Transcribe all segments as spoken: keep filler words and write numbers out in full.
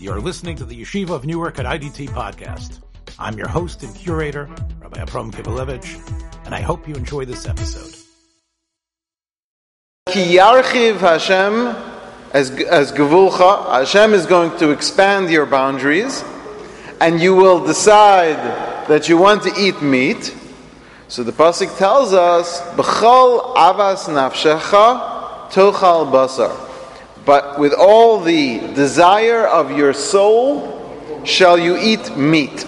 You're listening to the Yeshiva of Newark at I D T podcast. I'm your host and curator, Rabbi Avrom Kivelovich, and I hope you enjoy this episode. Ki yarchiv Hashem, as as gevulcha, Hashem is going to expand your boundaries, and you will decide that you want to eat meat. So the pasuk tells us, "B'chol avas nafshecha tochal basar." But with all the desire of your soul shall you eat meat.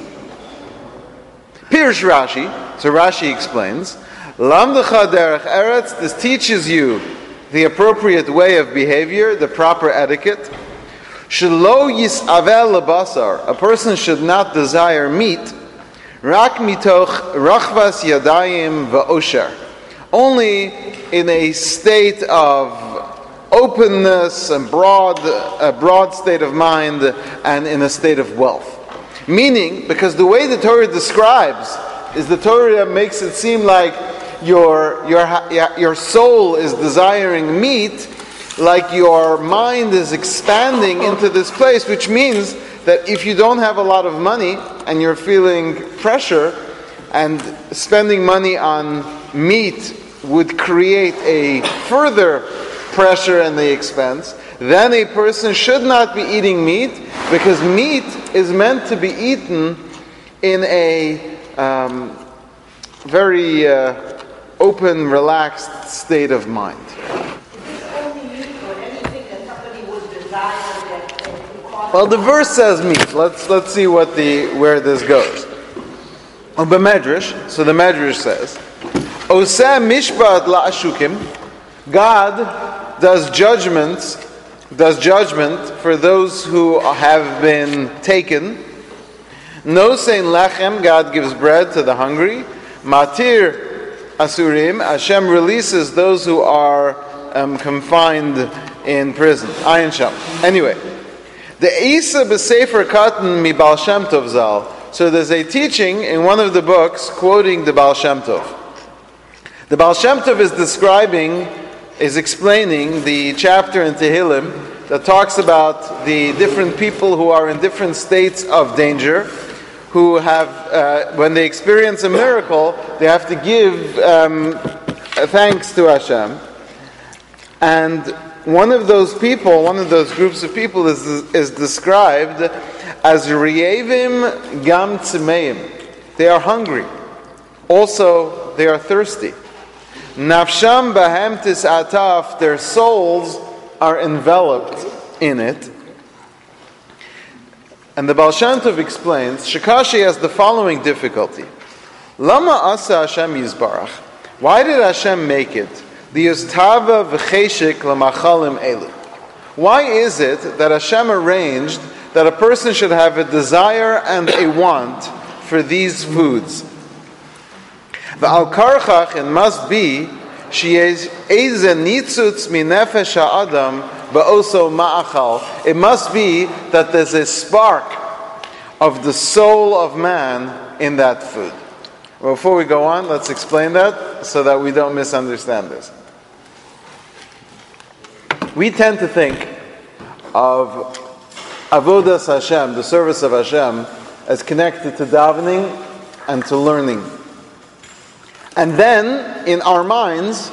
Pirush Rashi, so Rashi explains, Lamdecha derech eretz, this teaches you the appropriate way of behavior, the proper etiquette. Shelo yisavel lebasar, a person should not desire meat. Rak mitoch rachvas yadayim va'osher, only in a state of openness and broad, a broad state of mind, and in a state of wealth. Meaning, because the way the Torah describes is the Torah makes it seem like your your your soul is desiring meat, like your mind is expanding into this place, which means that if you don't have a lot of money and you're feeling pressure, and spending money on meat would create a further pressure and the expense, then a person should not be eating meat, because meat is meant to be eaten in a um, very uh, open, relaxed state of mind. Well, the verse says meat. Let's let's see what the where this goes. On the Medrash, so the Medrash says, "Oseh mishpat la'ashukim." God does judgment does judgment for those who have been taken. No sein lechem, God gives bread to the hungry. Matir asurim, Hashem releases those who are um, confined in prison. Ayin Sham. Anyway, the Isa b'sefer katan mi Baal Shem Tov zal. So there's a teaching in one of the books quoting the Baal Shem Tov. The Baal Shem Tov is describing. is explaining the chapter in Tehillim that talks about the different people who are in different states of danger, who have, uh, when they experience a miracle, they have to give um, thanks to Hashem. And one of those people, one of those groups of people is is described as Re'evim Gam Tzimeim. They are hungry. Also, they are thirsty. Nafsham bahem tis'ataf, their souls are enveloped in it. And the Baal Shem Tov explains, Shekashi has the following difficulty. Lama asa Hashem yizbarach. Why did Hashem make it? Liyuztava v'cheshik lamachalim elu. Why is it that Hashem arranged that a person should have a desire and a want for these foods? The al karchach, it must be she is ezen nitzutz mi nefesh ha'adam ba'oso ma'achal. It must be that there's a spark of the soul of man in that food. Before we go on, let's explain that so that we don't misunderstand this. We tend to think of Avodas Hashem, the service of Hashem, as connected to davening and to learning. And then, in our minds,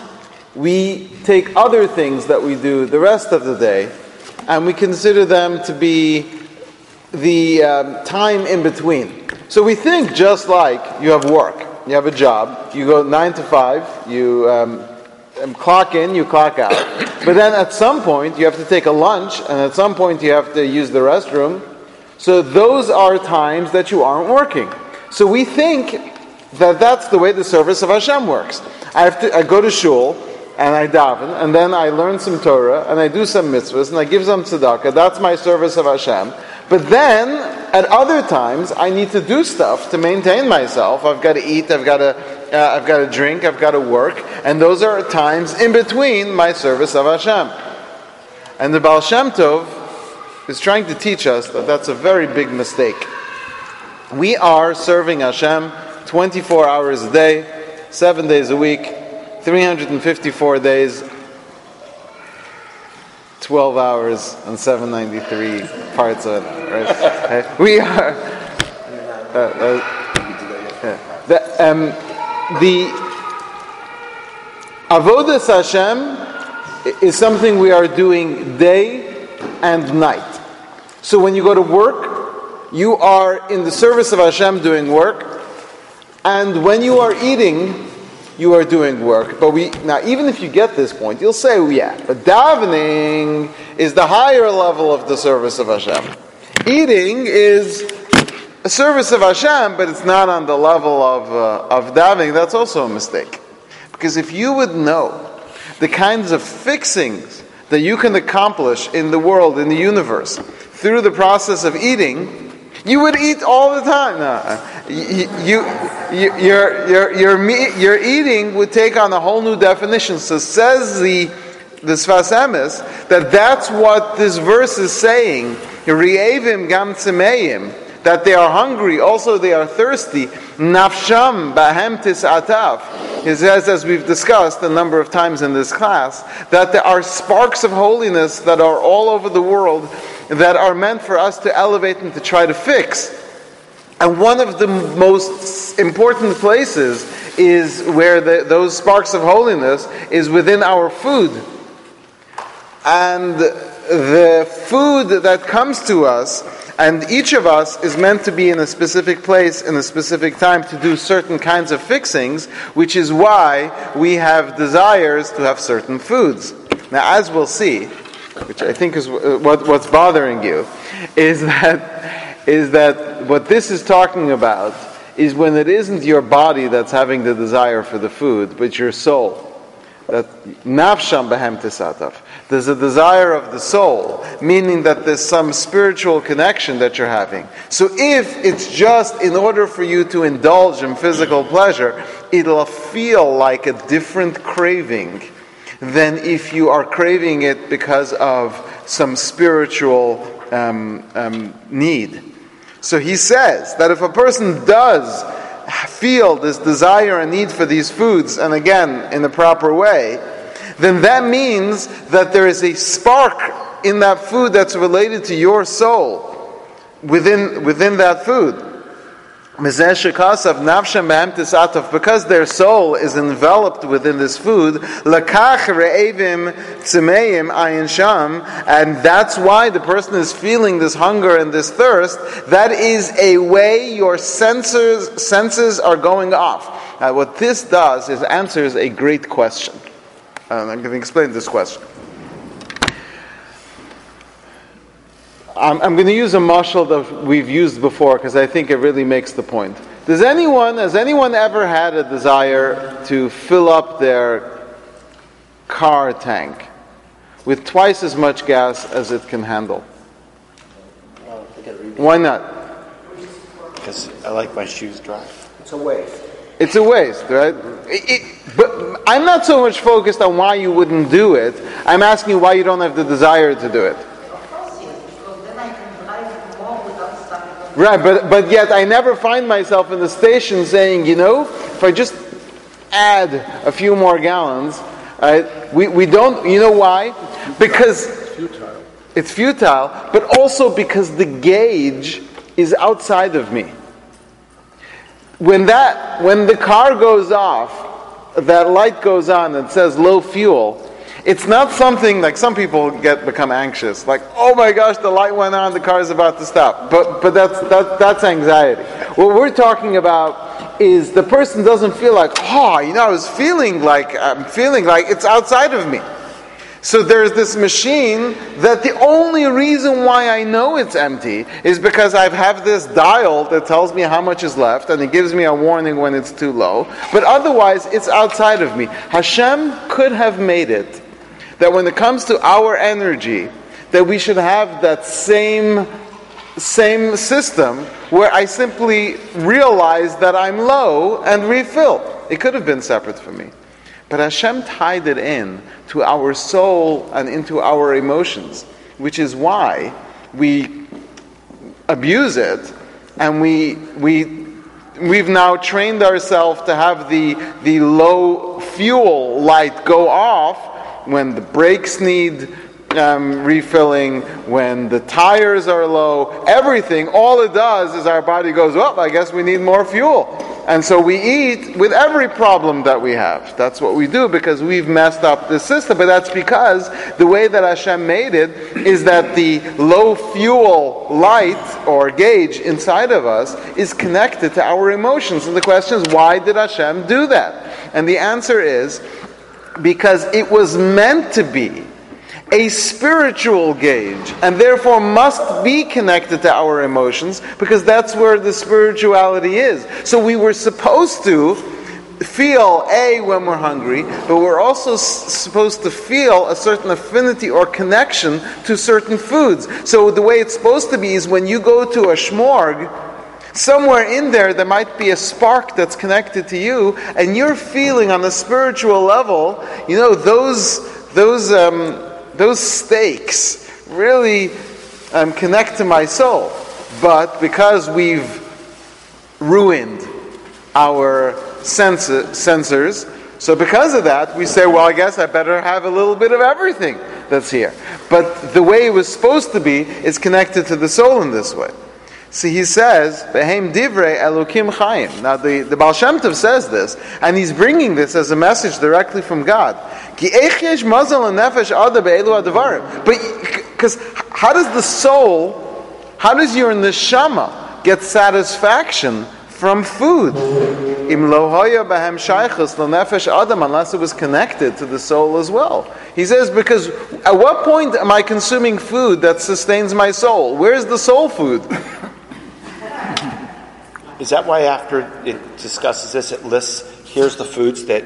we take other things that we do the rest of the day, and we consider them to be the um, time in between. So we think just like you have work, you have a job, you go nine to five, you um, clock in, you clock out. But then at some point, you have to take a lunch, and at some point you have to use the restroom. So those are times that you aren't working. So we think that that's the way the service of Hashem works. I have to. I go to shul, and I daven, and then I learn some Torah, and I do some mitzvahs, and I give some tzedakah. That's my service of Hashem. But then, at other times, I need to do stuff to maintain myself. I've got to eat, I've got to uh, I've got to drink, I've got to work, and those are times in between my service of Hashem. And the Baal Shem Tov is trying to teach us that that's a very big mistake. We are serving Hashem twenty-four hours a day, seven days a week, three hundred fifty-four days, twelve hours and seven ninety-three parts of it. Right? Right? We are... Uh, uh, yeah. the, um, the Avodas Hashem is something we are doing day and night. So when you go to work, you are in the service of Hashem doing work, and when you are eating, you are doing work. But we now, even if you get this point, you'll say, oh, yeah, but davening is the higher level of the service of Hashem. Eating is a service of Hashem, but it's not on the level of uh, of davening. That's also a mistake. Because if you would know the kinds of fixings that you can accomplish in the world, in the universe, through the process of eating, you would eat all the time. No, you, you, you, your, your, your, meat, your eating would take on a whole new definition. So says the, the Sfas Emes, that that's what this verse is saying. Re'evim gam tzimeim, that they are hungry, also they are thirsty. Nafsham bahem tis'ataf. It says, as we've discussed a number of times in this class, that there are sparks of holiness that are all over the world, that are meant for us to elevate and to try to fix. And one of the most important places is where the, those sparks of holiness is within our food. And the food that comes to us, and each of us is meant to be in a specific place, in a specific time, to do certain kinds of fixings, which is why we have desires to have certain foods. Now, as we'll see, which I think is what, what's bothering you, is that is that what this is talking about is when it isn't your body that's having the desire for the food, but your soul. That nafsham behem tisataf. There's a desire of the soul, meaning that there's some spiritual connection that you're having. So if it's just in order for you to indulge in physical pleasure, it'll feel like a different craving than if you are craving it because of some spiritual um, um, need. So he says that if a person does feel this desire and need for these foods, and again, in the proper way, then that means that there is a spark in that food that's related to your soul within within that food. Because their soul is enveloped within this food, and that's why the person is feeling this hunger and this thirst. That is a way your senses senses are going off. Now, what this does is answers a great question, and I'm going to explain this question. I'm going to use a mashal that we've used before because I think it really makes the point. Does anyone, has anyone ever had a desire to fill up their car tank with twice as much gas as it can handle? No, I think I read it. Why not? Because I like my shoes dry. It's a waste. It's a waste, right? It, it, but I'm not so much focused on why you wouldn't do it. I'm asking you why you don't have the desire to do it. Right, but but yet I never find myself in the station saying, you know, if I just add a few more gallons, uh, we, we don't, you know why? Because it's futile. It's futile, but also because the gauge is outside of me. When that, when the car goes off, that light goes on and says low fuel, it's not something like some people get become anxious, like, oh my gosh, the light went on, the car is about to stop. But but that's that, that's anxiety. What we're talking about is the person doesn't feel like, oh, you know, I was feeling like I'm feeling like it's outside of me. So there's this machine that the only reason why I know it's empty is because I have this dial that tells me how much is left and it gives me a warning when it's too low. But otherwise, it's outside of me. Hashem could have made it that when it comes to our energy, that we should have that same same system where I simply realize that I'm low and refill. It could have been separate from me. But Hashem tied it in to our soul and into our emotions, which is why we abuse it, and we we we've now trained ourselves to have the the low fuel light go off when the brakes need um, refilling, when the tires are low, everything, all it does is our body goes, well, I guess we need more fuel. And so we eat with every problem that we have. That's what we do, because we've messed up the system. But that's because the way that Hashem made it is that the low fuel light or gauge inside of us is connected to our emotions. And the question is, why did Hashem do that? And the answer is, because it was meant to be a spiritual gauge, and therefore must be connected to our emotions, because that's where the spirituality is. So we were supposed to feel, A, when we're hungry, but we're also s- supposed to feel a certain affinity or connection to certain foods. So the way it's supposed to be is when you go to a shmorg, somewhere in there there might be a spark that's connected to you, and you're feeling on a spiritual level, you know, those those um Those stakes really um, connect to my soul. But because we've ruined our sensor, sensors, so because of that, we say, well, I guess I better have a little bit of everything that's here. But the way it was supposed to be is connected to the soul in this way. See, he says, "Behem divrei elokim chayim." Now, the, the Baal Shem Tov says this, and he's bringing this as a message directly from God. Ki eich yesh mazal hanefesh ada be'elu advarim. But because how does the soul, how does your neshama get satisfaction from food? Im lo haya behem shaychus lanefesh adam, unless it was connected to the soul as well. He says, because at what point am I consuming food that sustains my soul? Where's the soul food? Is that why after it discusses this, it lists, here's the foods that,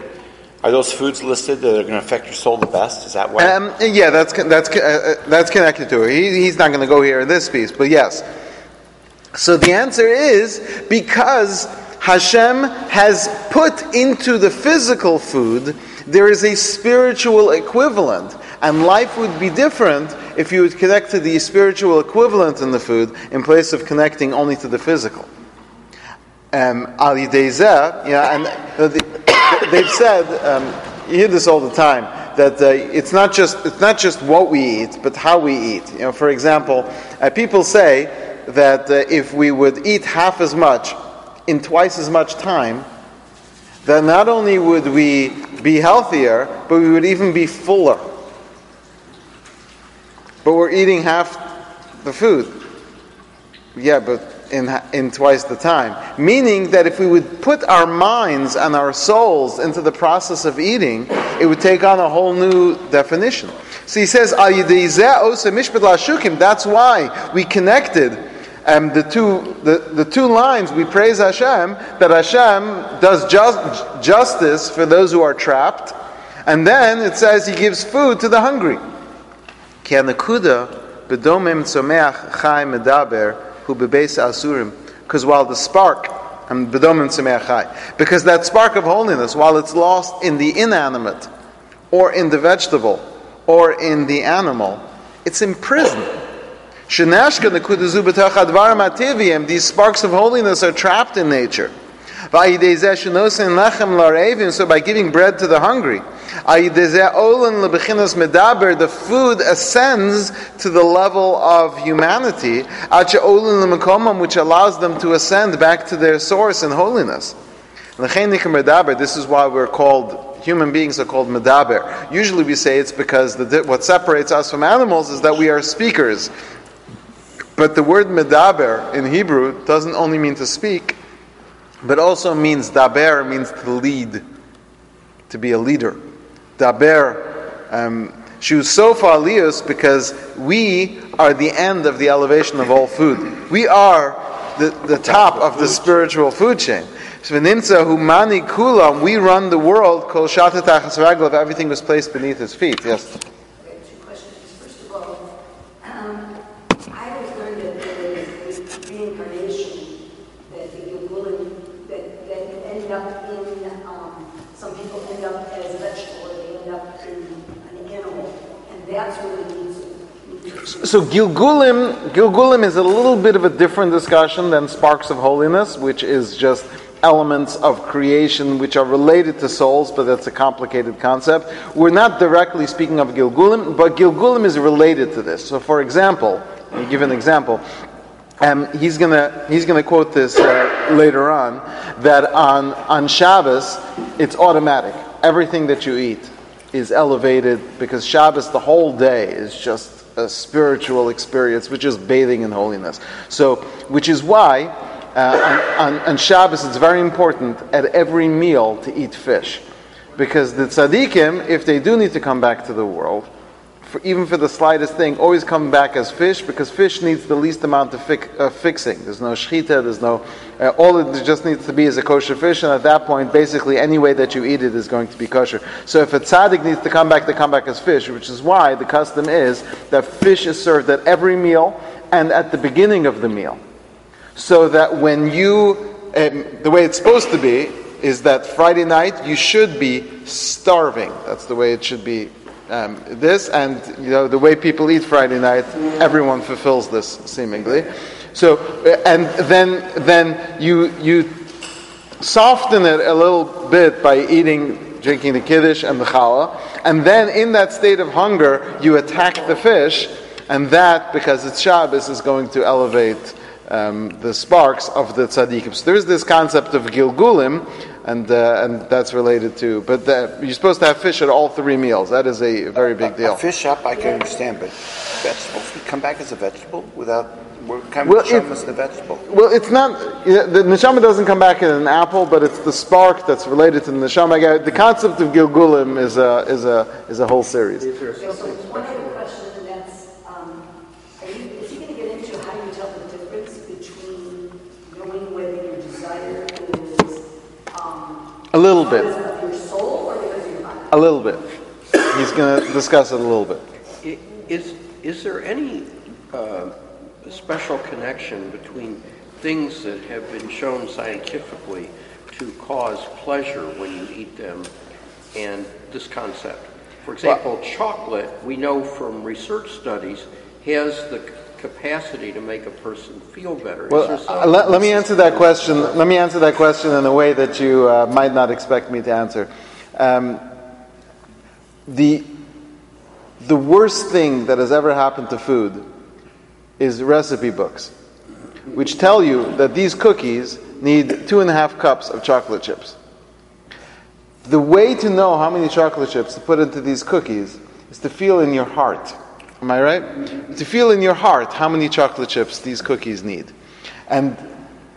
are those foods listed that are going to affect your soul the best? Is that why? Um, yeah, that's that's uh, that's connected to it. He, he's not going to go here in this piece, but yes. So the answer is, because Hashem has put into the physical food, there is a spiritual equivalent. And life would be different if you would connect to the spiritual equivalent in the food in place of connecting only to the physical. Um, Ali Dezeh, yeah, and uh, the, they've said, um, you hear this all the time, that uh, it's not just it's not just what we eat, but how we eat. You know, for example, uh, people say that uh, if we would eat half as much in twice as much time, then not only would we be healthier, but we would even be fuller. But we're eating half the food. Yeah, but. In, in twice the time. Meaning that if we would put our minds and our souls into the process of eating, it would take on a whole new definition. So he says, that's why we connected um, the two the, the two lines. We praise Hashem, that Hashem does just, justice for those who are trapped, and then it says He gives food to the hungry. Because while the spark, and because that spark of holiness, while it's lost in the inanimate, or in the vegetable, or in the animal, it's imprisoned. These sparks of holiness are trapped in nature. So by giving bread to the hungry, the food ascends to the level of humanity, which allows them to ascend back to their source in holiness. This is why we're called, human beings are called medaber. Usually we say it's because the, what separates us from animals is that we are speakers. But the word medaber in Hebrew doesn't only mean to speak, but also means, daber means to lead, to be a leader. Daber, um, shu sofa alios, because we are the end of the elevation of all food. We are the, the top of the spiritual food chain. Svenimtza humani kulam, we run the world, kol shatat achas raglav, everything was placed beneath his feet. Yes? So Gilgulim, Gilgulim is a little bit of a different discussion than Sparks of Holiness, which is just elements of creation which are related to souls, but that's a complicated concept. We're not directly speaking of Gilgulim, but Gilgulim is related to this. So for example, let me give an example. Um, he's gonna he's gonna quote this uh, later on, that on on Shabbos it's automatic. Everything that you eat is elevated, because Shabbos, the whole day, is just a spiritual experience, which is bathing in holiness. So, which is why uh, on, on, on Shabbos it's very important at every meal to eat fish, because the tzaddikim, if they do need to come back to the world, for, even for the slightest thing, always come back as fish, because fish needs the least amount of fi- uh, fixing. There's no shechita, there's no... Uh, all it just needs to be is a kosher fish, and at that point, basically any way that you eat it is going to be kosher. So if a tzaddik needs to come back, they come back as fish, which is why the custom is that fish is served at every meal and at the beginning of the meal. So that when you... Um, the way it's supposed to be is that Friday night you should be starving. That's the way it should be. Um, this, and you know, the way people eat Friday night, everyone fulfills this seemingly. So, and then then you you soften it a little bit by eating, drinking the kiddush and the challah, and then in that state of hunger you attack the fish, and that, because it's Shabbos, is going to elevate um, the sparks of the tzaddikim. So there is this concept of Gilgulim. And uh, and that's related to, but the, you're supposed to have fish at all three meals. That is a very big deal. A fish up, I can understand, but vegetables, we come back as a vegetable without, we're kind of well, neshama as the vegetable. Well, it's not, the neshama doesn't come back in an apple, but it's the spark that's related to the neshama. The concept of Gilgulim is a, is a, is a whole series. A little bit. A little bit. He's going to discuss it a little bit. Is is there any uh, special connection between things that have been shown scientifically to cause pleasure when you eat them and this concept? For example, well, chocolate, we know from research studies, has the capacity to make a person feel better. Well, uh, let, let me answer that question. Let me answer that question in a way that you uh, might not expect me to answer. Um, the the worst thing that has ever happened to food is recipe books, which tell you that these cookies need two and a half cups of chocolate chips. The way to know how many chocolate chips to put into these cookies is to feel in your heart. Am I right? Mm-hmm. To feel in your heart how many chocolate chips these cookies need. And,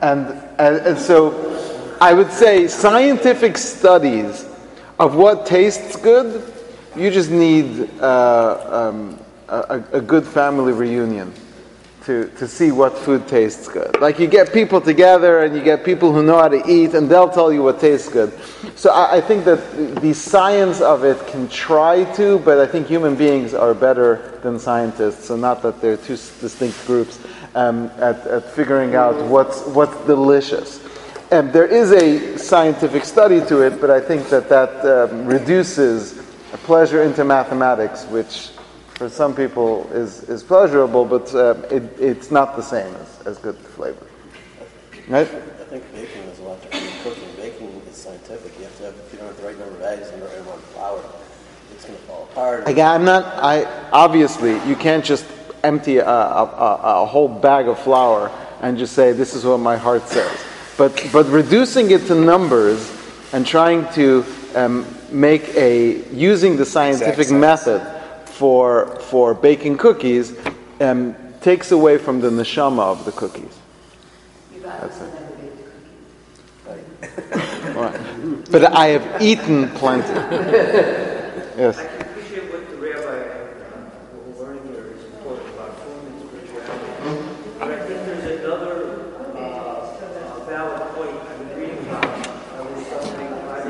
and and and so I would say scientific studies of what tastes good, you just need uh, um, a, a good family reunion to, to see what food tastes good. Like you get people together and you get people who know how to eat and they'll tell you what tastes good. So I, I think that the science of it can try to, but I think human beings are better than scientists, so not that they're two distinct groups, um, at, at figuring out what's what's delicious. And there is a scientific study to it, but I think that that um, reduces pleasure into mathematics, which for some people is, is pleasurable, but um, it, it's not the same as, as good flavor. Right? I think baking is a lot different than cooking. Baking is scientific. You have to have, if you don't have the right number of eggs and the right amount of flour, it's going to fall apart. Again, I'm not, I, obviously, you can't just empty a, a, a, a whole bag of flour and just say, this is what my heart says. But, but reducing it to numbers and trying to um, make a, using the scientific method, for for baking cookies, um, takes away from the neshama of the cookies. You got That's it. All right. But I have eaten plenty. Yes. I can appreciate what the rabbi, um, what we're learning here is important about form and spirituality. But I think there's another uh, valid point I've been reading about. I was something I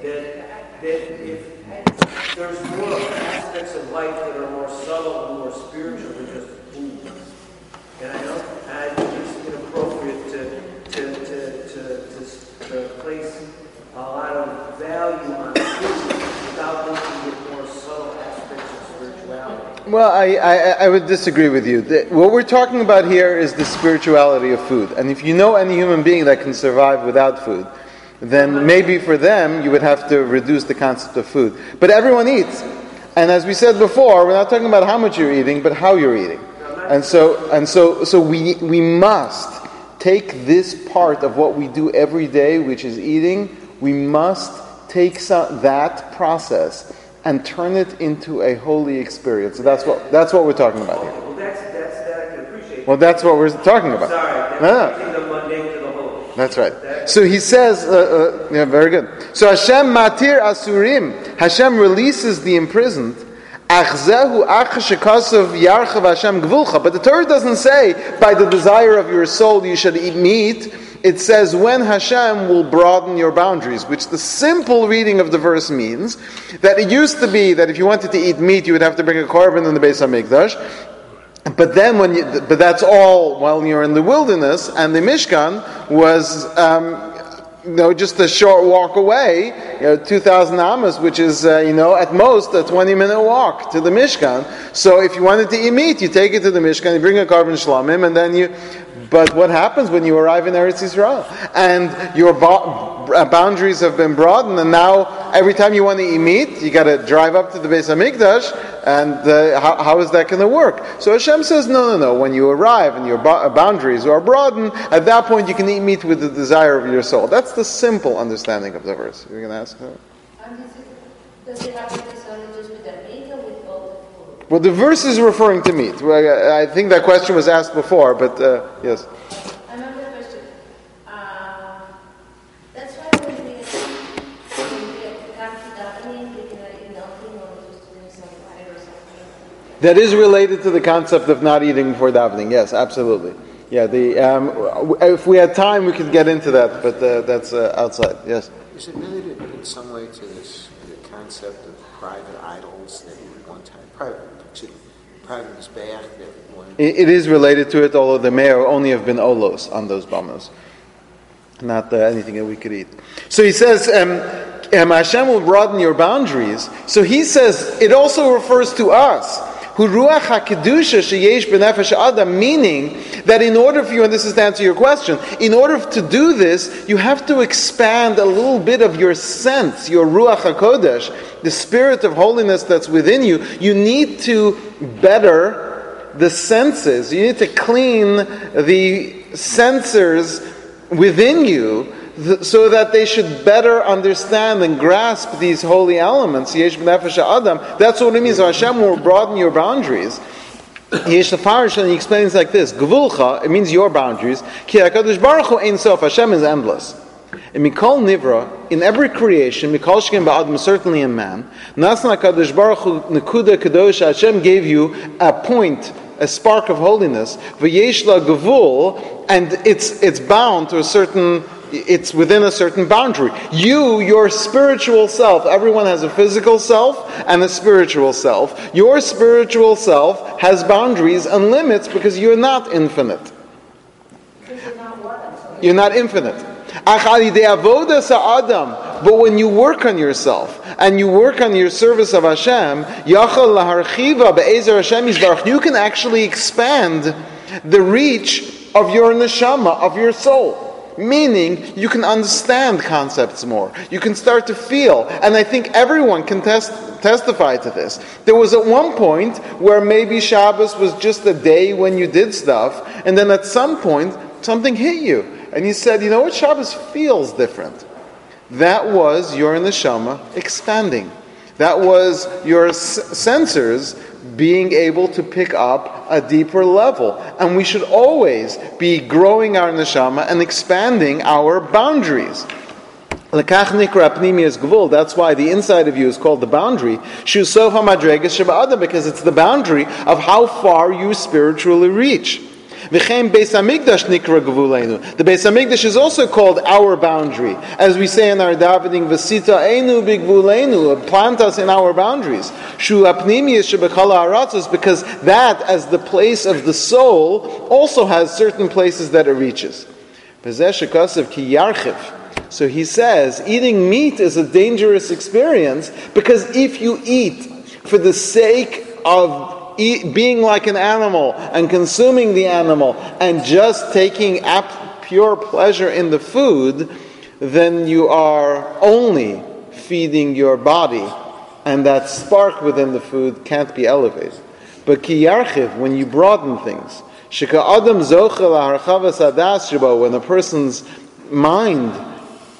that that if there's more of life that are more subtle and more spiritual than just food. And I don't, I think it's inappropriate to to to to, to, to place a lot of value on food without Well, I, I, I would disagree with you. The, what we're talking about here is the spirituality of food. And if you know any human being that can survive without food, then maybe for them you would have to reduce the concept of food. But everyone eats. And as we said before, we're not talking about how much you're eating, but how you're eating. And so and so, so we we must take this part of what we do every day, which is eating, we must take some, that process and turn it into a holy experience. So that's what that's what we're talking about here. Well, that's, that's that I can appreciate. Well, that's what we're talking about. Sorry, that's no, no. The mundane to the holy. That's right. So he says, uh, uh, yeah, very good. So Hashem matir asurim. Hashem releases the imprisoned. But the Torah doesn't say, by the desire of your soul you should eat meat. It says, when Hashem will broaden your boundaries, which the simple reading of the verse means that it used to be that if you wanted to eat meat, you would have to bring a korban in the Beis HaMikdash. But then, when you, but that's all while you're in the wilderness, and the Mishkan was... Um, You know, just a short walk away, you know, two thousand amos, which is, uh, you know, at most a twenty-minute walk to the Mishkan. So if you wanted to eat meat, you take it to the Mishkan, you bring a carbon shlamim, and then you... But what happens when you arrive in Eretz Yisrael? And your ba- boundaries have been broadened, and now every time you want to eat meat, you got to drive up to the Beis HaMikdash, and uh, how, how is that going to work? So Hashem says, no, no, no. When you arrive and your ba- boundaries are broadened, at that point you can eat meat with the desire of your soul. That's the simple understanding of the verse. You're going to ask her? Does it have to be solely just with that meat or with all the food? Well, the verse is referring to meat. I think that question was asked before, but uh, yes. That is related to the concept of not eating before davening. Yes, absolutely. Yeah, the um, if we had time, we could get into that, but uh, that's uh, outside. Yes. Is it related in some way to this the concept of private idols that one time private private mizbeach that one? It, it is related to it, although there may only have been olos on those bombers, not uh, anything that we could eat. So he says. Um, Hashem will broaden your boundaries. So he says it also refers to us. Meaning that in order for you, and this is to answer your question, in order to do this, you have to expand a little bit of your sense, your Ruach HaKodesh, the spirit of holiness that's within you. You need to better the senses. You need to clean the sensors within you so that they should better understand and grasp these holy elements. That's what it means. Hashem will broaden your boundaries. And he explains like this: Gevulcha, it means your boundaries. Ki HaKadosh Baruch Hu Ein Sof. Hashem is endless. And Mikol Nivra, in every creation, Mikol Shkem Ba'adam, certainly in man, Nasna HaKadosh Baruch Hu Nekuda Kadosh. Hashem gave you a point, a spark of holiness. V'yesh la Gevul, and it's it's bound to a certain. It's within a certain boundary. You, your spiritual self, everyone has a physical self and a spiritual self. Your spiritual self has boundaries and limits because you're not infinite. You're not infinite. But when you work on yourself and you work on your service of Hashem, you can actually expand the reach of your neshama, of your soul. Meaning, you can understand concepts more. You can start to feel. And I think everyone can test, testify to this. There was at one point where maybe Shabbos was just a day when you did stuff, and then at some point, something hit you. And you said, you know what, Shabbos feels different. That was your neshama expanding. That was your s- sensors being able to pick up a deeper level. And we should always be growing our neshama and expanding our boundaries. That's why the inside of you is called the boundary. Because it's the boundary of how far you spiritually reach. The Beis HaMikdash is also called our boundary. As we say in our davening, V'sita einu b'gvulenu, plant us in our boundaries. Shu apnimi is shebechala aratzos, because that, as the place of the soul, also has certain places that it reaches. So he says, eating meat is a dangerous experience, because if you eat for the sake of eat, being like an animal and consuming the animal and just taking ap- pure pleasure in the food, then you are only feeding your body, and that spark within the food can't be elevated. But ki yarchiv, when you broaden things, when a person's mind,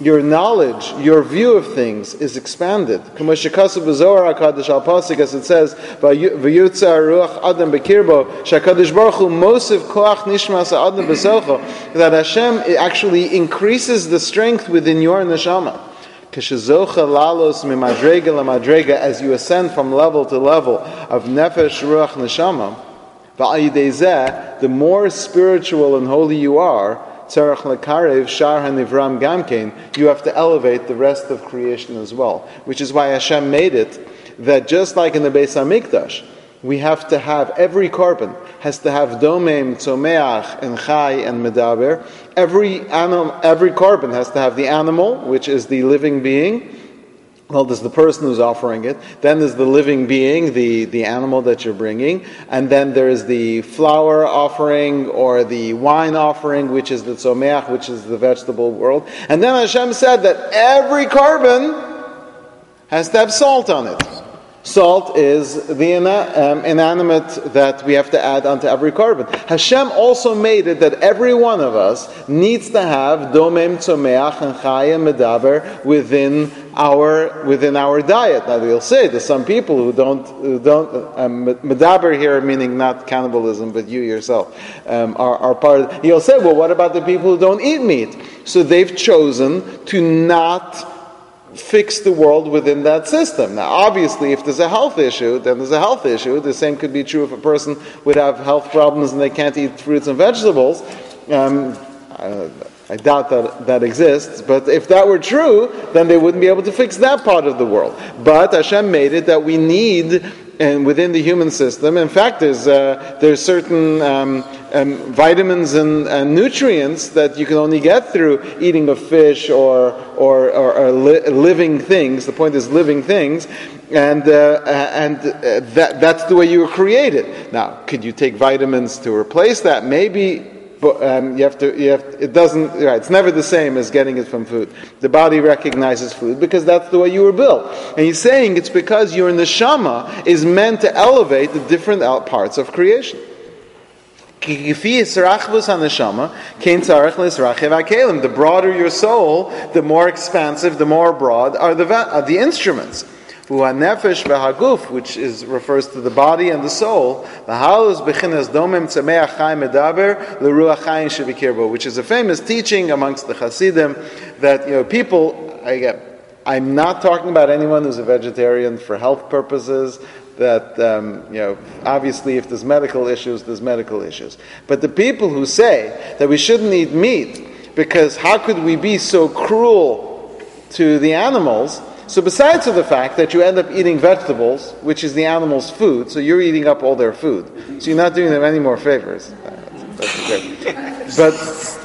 your knowledge, your view of things is expanded. As it says, that Hashem actually increases the strength within your neshama. As you ascend from level to level of nefesh, ruach, neshama, the more spiritual and holy you are, you have to elevate the rest of creation as well. Which is why Hashem made it that just like in the Beis HaMikdash, we have to have, every korban has to have domeim, tzomeach, and chai, and medaber. Every anim, every korban has to have the animal, which is the living being. Well, there's the person who's offering it. Then there's the living being, the, the animal that you're bringing. And then there's the flour offering or the wine offering, which is the tzomeach, which is the vegetable world. And then Hashem said that every carbon has to have salt on it. Salt is the ina- um, inanimate that we have to add onto every carbon. Hashem also made it that every one of us needs to have domem, tzomeach, and chayim, medaber within our within our diet. Now we'll say there's some people who don't who don't uh, medaber here, meaning not cannibalism, but you yourself um, are, are part of it. You'll say, well, what about the people who don't eat meat? So they've chosen to not fix the world within that system. Now, obviously, if there's a health issue, then there's a health issue. The same could be true if a person would have health problems and they can't eat fruits and vegetables. Um, I, I doubt that that exists, but if that were true, then they wouldn't be able to fix that part of the world. But Hashem made it that we need, and within the human system, in fact, there's uh, there's certain um, um, vitamins and, and nutrients that you can only get through eating a fish or or, or, or li- living things. The point is living things, and uh, and uh, that that's the way you were created. Now, could you take vitamins to replace that? Maybe. But um, you have to. You have. It doesn't. Right, it's never the same as getting it from food. The body recognizes food because that's the way you were built. And he's saying it's because your neshama is meant to elevate the different parts of creation. The broader your soul, the more expansive, the more broad are the va- are the instruments. Uhanefesh v'haguf, which is refers to the body and the soul, which is a famous teaching amongst the Hasidim that, you know, people, again, I'm not talking about anyone who's a vegetarian for health purposes, that, um, you know, obviously if there's medical issues, there's medical issues. But the people who say that we shouldn't eat meat because how could we be so cruel to the animals? So besides the fact that you end up eating vegetables, which is the animal's food, so you're eating up all their food. So you're not doing them any more favors. That's good. But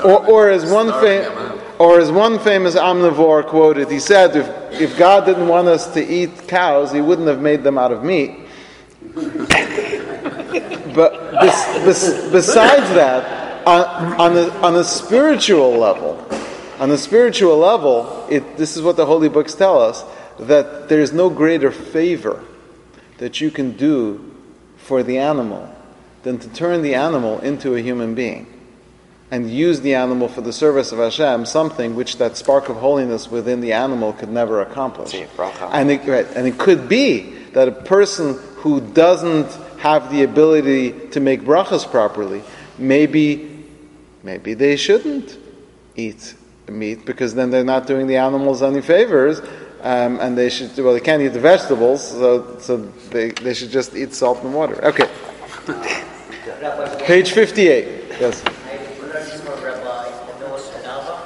or, or as one fam- or as one famous omnivore quoted, he said, if, if God didn't want us to eat cows, he wouldn't have made them out of meat. But bes- bes- besides that, on, on, a, on a spiritual level, On the spiritual level, it, this is what the holy books tell us, that there is no greater favor that you can do for the animal than to turn the animal into a human being and use the animal for the service of Hashem, something which that spark of holiness within the animal could never accomplish. And it, right, and it could be that a person who doesn't have the ability to make brachas properly, maybe, maybe they shouldn't eat meat, because then they're not doing the animals any favors, um, and they should, well, they can't eat the vegetables, so so they, they should just eat salt and water. Okay. Page fifty-eight. Yes. I heard this from Rabbi Noah Hanava,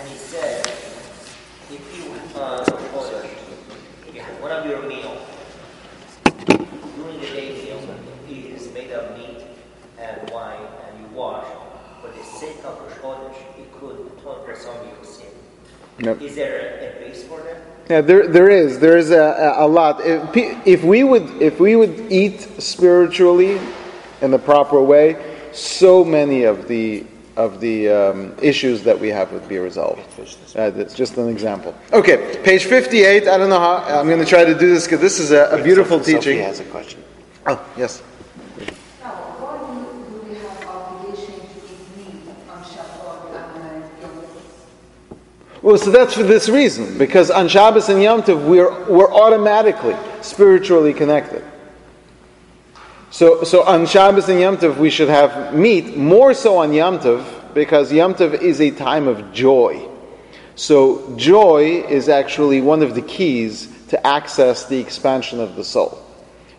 and he said, if you uh, order one of your meal, during the day meal is made of meat and wine, and you wash, for the sake of Rosh Chodesh, it could atone for some of your sin. Yep. Is there a place for them? Yeah, there there is. There is a, a lot. If, if we would if we would eat spiritually in the proper way, so many of the of the um, issues that we have would be resolved. Uh, that's just an example. Okay, page fifty-eight. I don't know how. I'm going to try to do this because this is a, a beautiful Sophie teaching. Sophie has a question. Oh, yes. Well, so that's for this reason, because on Shabbos and Yom Tov we're we're automatically spiritually connected. So, so on Shabbos and Yom Tov we should have meat, more so on Yom Tov, because Yom Tov is a time of joy. So joy is actually one of the keys to access the expansion of the soul.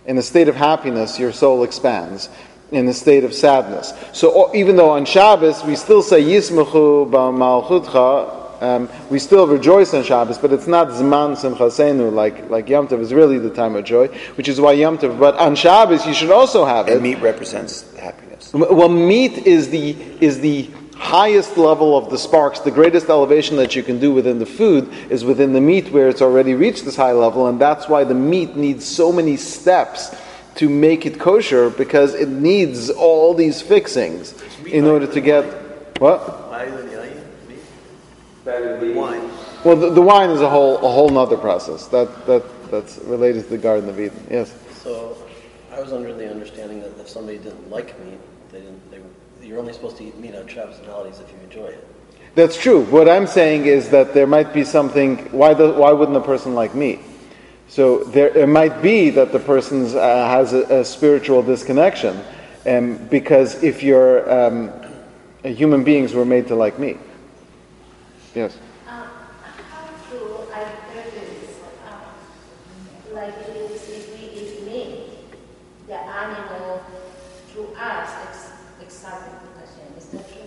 In a state of happiness, your soul expands. In a state of sadness. So even though on Shabbos we still say Yismechu b'malchutcha. Um, we still rejoice on Shabbos, but it's not Zman Simchasenu like like Yom Tov is really the time of joy, which is why Yom Tov. But on Shabbos, you should also have it. And meat represents happiness. Well, meat is the is the highest level of the sparks. The greatest elevation that you can do within the food is within the meat, where it's already reached this high level, and that's why the meat needs so many steps to make it kosher, because it needs all these fixings in order to get what. Wine. Well, the, the wine is a whole a whole other process that that that's related to the Garden of Eden. Yes. So, I was under the understanding that if somebody didn't like meat, they didn't. They, you're only supposed to eat meat on Shabbos and holidays if you enjoy it. That's true. What I'm saying is that there might be something. Why the, why wouldn't a person like meat? So there it might be that the person uh, has a, a spiritual disconnection, and um, because if you're um, human beings were made to like meat. Yes. Um, how do I produce, um, like if, if we eat meat, the animal through us, exactly, is that true?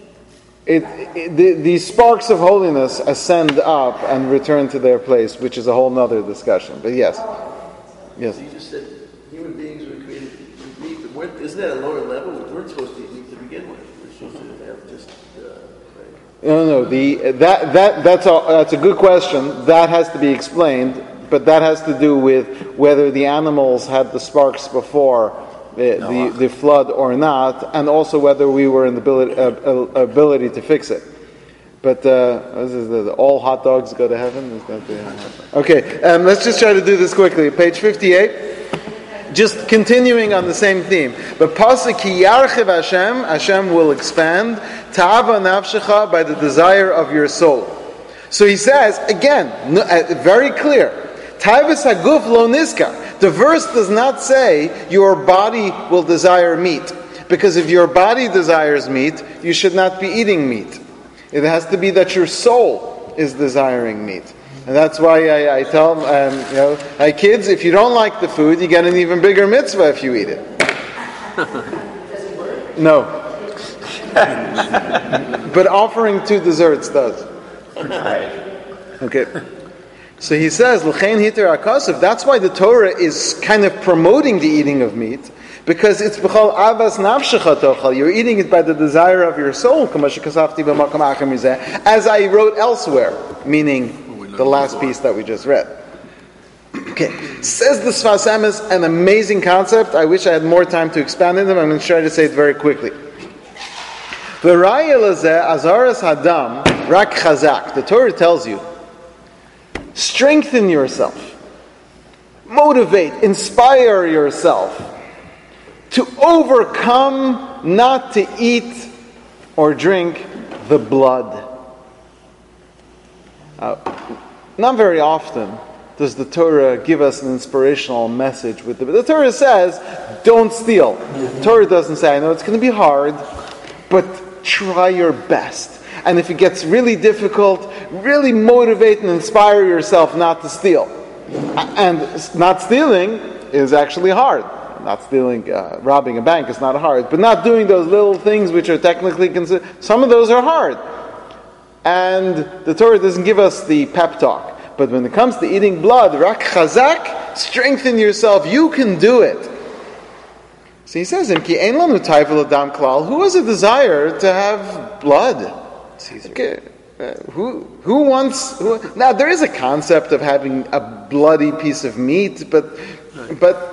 It, it, the, the sparks of holiness ascend up and return to their place, which is a whole nother discussion. But yes. Oh, okay. Yes. So you just said human beings were created with meat. Isn't that a lower level? We weren't supposed to eat meat to begin with. We're supposed to have just... Uh, No, no, the that that that's a that's a good question. That has to be explained, but that has to do with whether the animals had the sparks before the no. the, the flood or not, and also whether we were in the ability, uh, ability to fix it. But uh, this is the, all hot dogs go to heaven. Is that the, okay, um, let's just try to do this quickly. Page fifty-eight. Just continuing on the same theme, but pasuk ki yarchiv Hashem, Hashem will expand. Ta'ava nafshecha, by the desire of your soul. So he says, again, no, uh, very clear. Taivas haguf lo niska. The verse does not say your body will desire meat. Because if your body desires meat, you should not be eating meat. It has to be that your soul is desiring meat. And that's why I, I tell um, you know, hey kids, if you don't like the food, you get an even bigger mitzvah if you eat it. No. But offering two desserts does. Okay. So he says, L'chein hiter akasav. That's why the Torah is kind of promoting the eating of meat, because it's b'chol avas nafshecha tochal. You're eating it by the desire of your soul, as I wrote elsewhere, meaning the last piece that we just read. Okay, says the Sfas Emes, an amazing concept. I wish I had more time to expand on them. I'm going to try to say it very quickly. The Torah tells you, strengthen yourself, motivate, inspire yourself to overcome not to eat or drink the blood. Uh, not very often does the Torah give us an inspirational message with the, the Torah says, don't steal. The Torah doesn't say, I know it's going to be hard, but try your best. And if it gets really difficult, really motivate and inspire yourself not to steal. And not stealing is actually hard. Not stealing, uh, robbing a bank is not hard. But not doing those little things which are technically considered, some of those are hard. And the Torah doesn't give us the pep talk. But when it comes to eating blood, rak chazak, strengthen yourself, you can do it. So he says, "Ki ein lanu taiva l'dam klal." Who has a desire to have blood? Caesar. Okay. Uh, Uh, who who wants? Who, now there is a concept of having a bloody piece of meat, but but.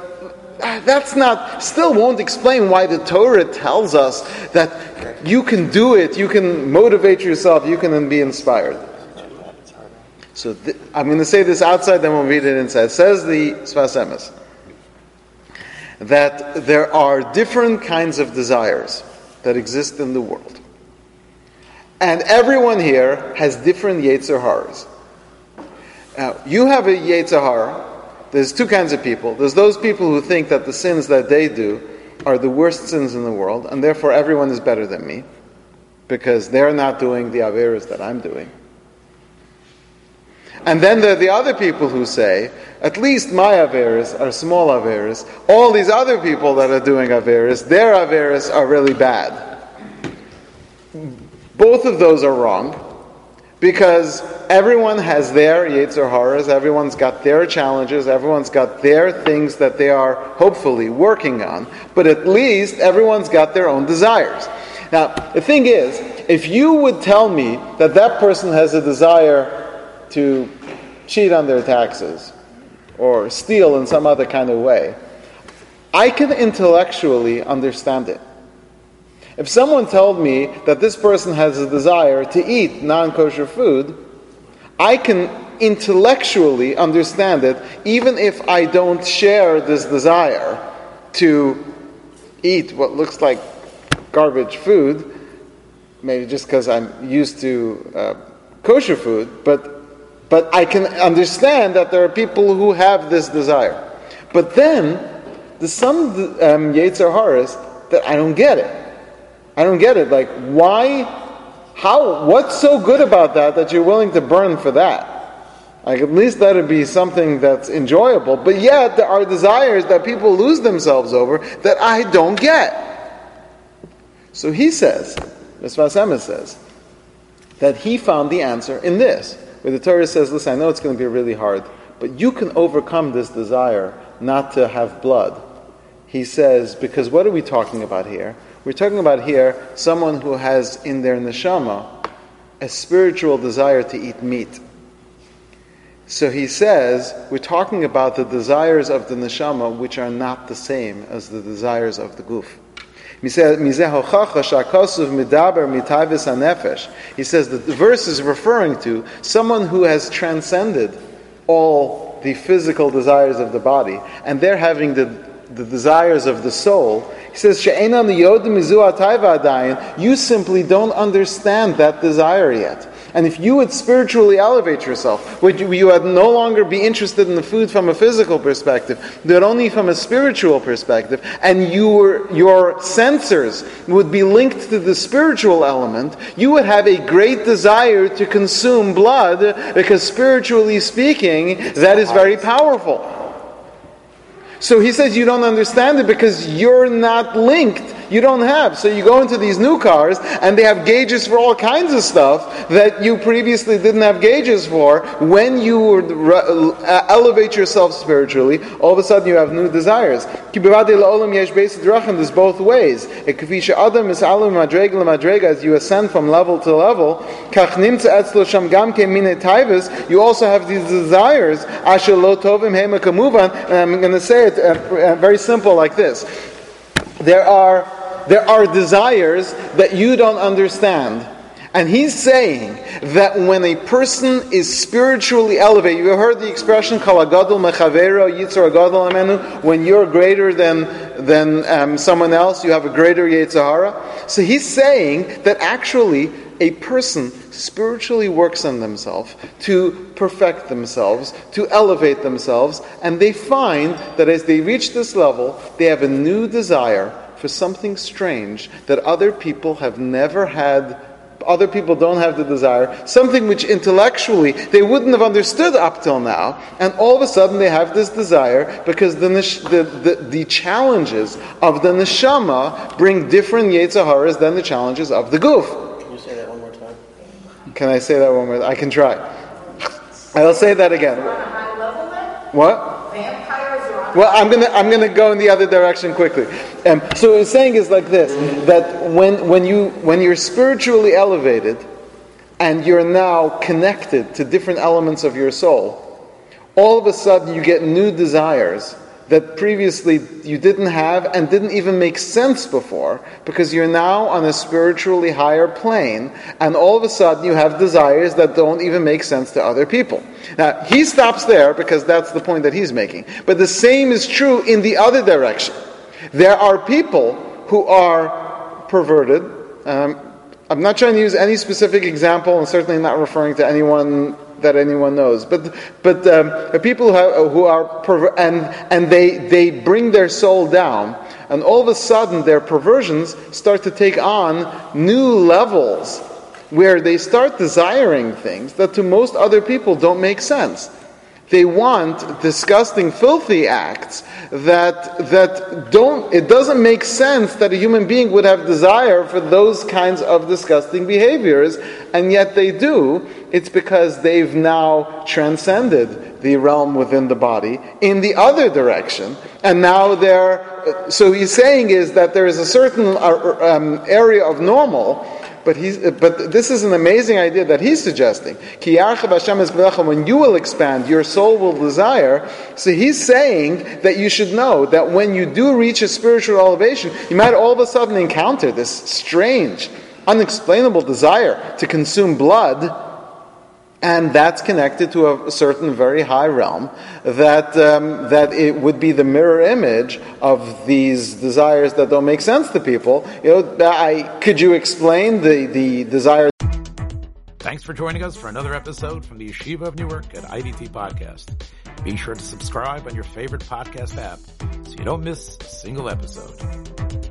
That's not, still won't explain why the Torah tells us that you can do it, you can motivate yourself, you can be inspired. So th- I'm going to say this outside, then we'll read it inside. It says the Sfas Emes that there are different kinds of desires that exist in the world. And everyone here has different Yetzer Haras. Now, you have a Yetzer Hara. There's two kinds of people. There's those people who think that the sins that they do are the worst sins in the world, and therefore everyone is better than me, because they're not doing the averas that I'm doing. And then there are the other people who say, at least my averas are small averas. All these other people that are doing averas, their averas are really bad. Both of those are wrong, because everyone has their Yetzer Haras, everyone's got their challenges, everyone's got their things that they are hopefully working on, but at least everyone's got their own desires. Now, the thing is, if you would tell me that that person has a desire to cheat on their taxes or steal in some other kind of way, I can intellectually understand it. If someone told me that this person has a desire to eat non-kosher food, I can intellectually understand it, even if I don't share this desire to eat what looks like garbage food, maybe just because I'm used to uh, kosher food, but but I can understand that there are people who have this desire. But then, there's some um, Yetzer Haras that I don't get it. I don't get it. Like, why, how, what's so good about that that you're willing to burn for that? Like, at least that would be something that's enjoyable. But yet, there are desires that people lose themselves over that I don't get. So he says, Sfas Emes says, that he found the answer in this, where the Torah says, listen, I know it's going to be really hard, but you can overcome this desire not to have blood. He says, because what are we talking about here? We're talking about here someone who has in their neshama a spiritual desire to eat meat. So he says, we're talking about the desires of the neshama which are not the same as the desires of the guf. He says that the verse is referring to someone who has transcended all the physical desires of the body, and they're having the the desires of the soul. He says, you simply don't understand that desire yet. And if you would spiritually elevate yourself, would you, you would no longer be interested in the food from a physical perspective, but only from a spiritual perspective, and your, your senses would be linked to the spiritual element, you would have a great desire to consume blood, because spiritually speaking, that is very powerful. So he says you don't understand it because you're not linked. You don't have. So you go into these new cars and they have gauges for all kinds of stuff that you previously didn't have gauges for. When you would re- elevate yourself spiritually, all of a sudden you have new desires. There's both ways. As you ascend from level to level, you also have these desires. And I'm going to say it uh, very simple like this. There are there are desires that you don't understand. And he's saying that when a person is spiritually elevated, you heard the expression, when you're greater than than um, someone else, you have a greater Yetzer Hara. So he's saying that actually a person spiritually works on themselves to perfect themselves, to elevate themselves, and they find that as they reach this level, they have a new desire for something strange that other people have never had. Other people don't have the desire, something which intellectually they wouldn't have understood up till now, and all of a sudden they have this desire because the the, the, the challenges of the neshama bring different Yetzer Haras than the challenges of the guf. Can you say that one more time? Can I say that one more time? I can try. I'll say that again. You're on a high level then? What? Vampires are on. Well, I'm gonna I'm gonna go in the other direction quickly. Um, so what he's saying is like this, that when when you when you're spiritually elevated, and you're now connected to different elements of your soul, all of a sudden you get new desires that previously you didn't have and didn't even make sense before, because you're now on a spiritually higher plane, and all of a sudden you have desires that don't even make sense to other people. Now, he stops there because that's the point that he's making. But the same is true in the other direction. There are people who are perverted. Um, I'm not trying to use any specific example, and certainly not referring to anyone that anyone knows, but but um, people who, who are perver- and and they they bring their soul down, and all of a sudden their perversions start to take on new levels, where they start desiring things that to most other people don't make sense. They want disgusting, filthy acts that that don't. It doesn't make sense that a human being would have desire for those kinds of disgusting behaviors, and yet they do. It's because they've now transcended the realm within the body in the other direction, and now they're. So he's saying is that there is a certain um, area of normal. But he's, but this is an amazing idea that he's suggesting. When you will expand, your soul will desire. So he's saying that you should know that when you do reach a spiritual elevation, you might all of a sudden encounter this strange, unexplainable desire to consume blood, and that's connected to a certain very high realm, that um, that it would be the mirror image of these desires that don't make sense to people. You know, I, could you explain the, the desire? Thanks for joining us for another episode from the Yeshiva of Newark at I D T Podcast. Be sure to subscribe on your favorite podcast app so you don't miss a single episode.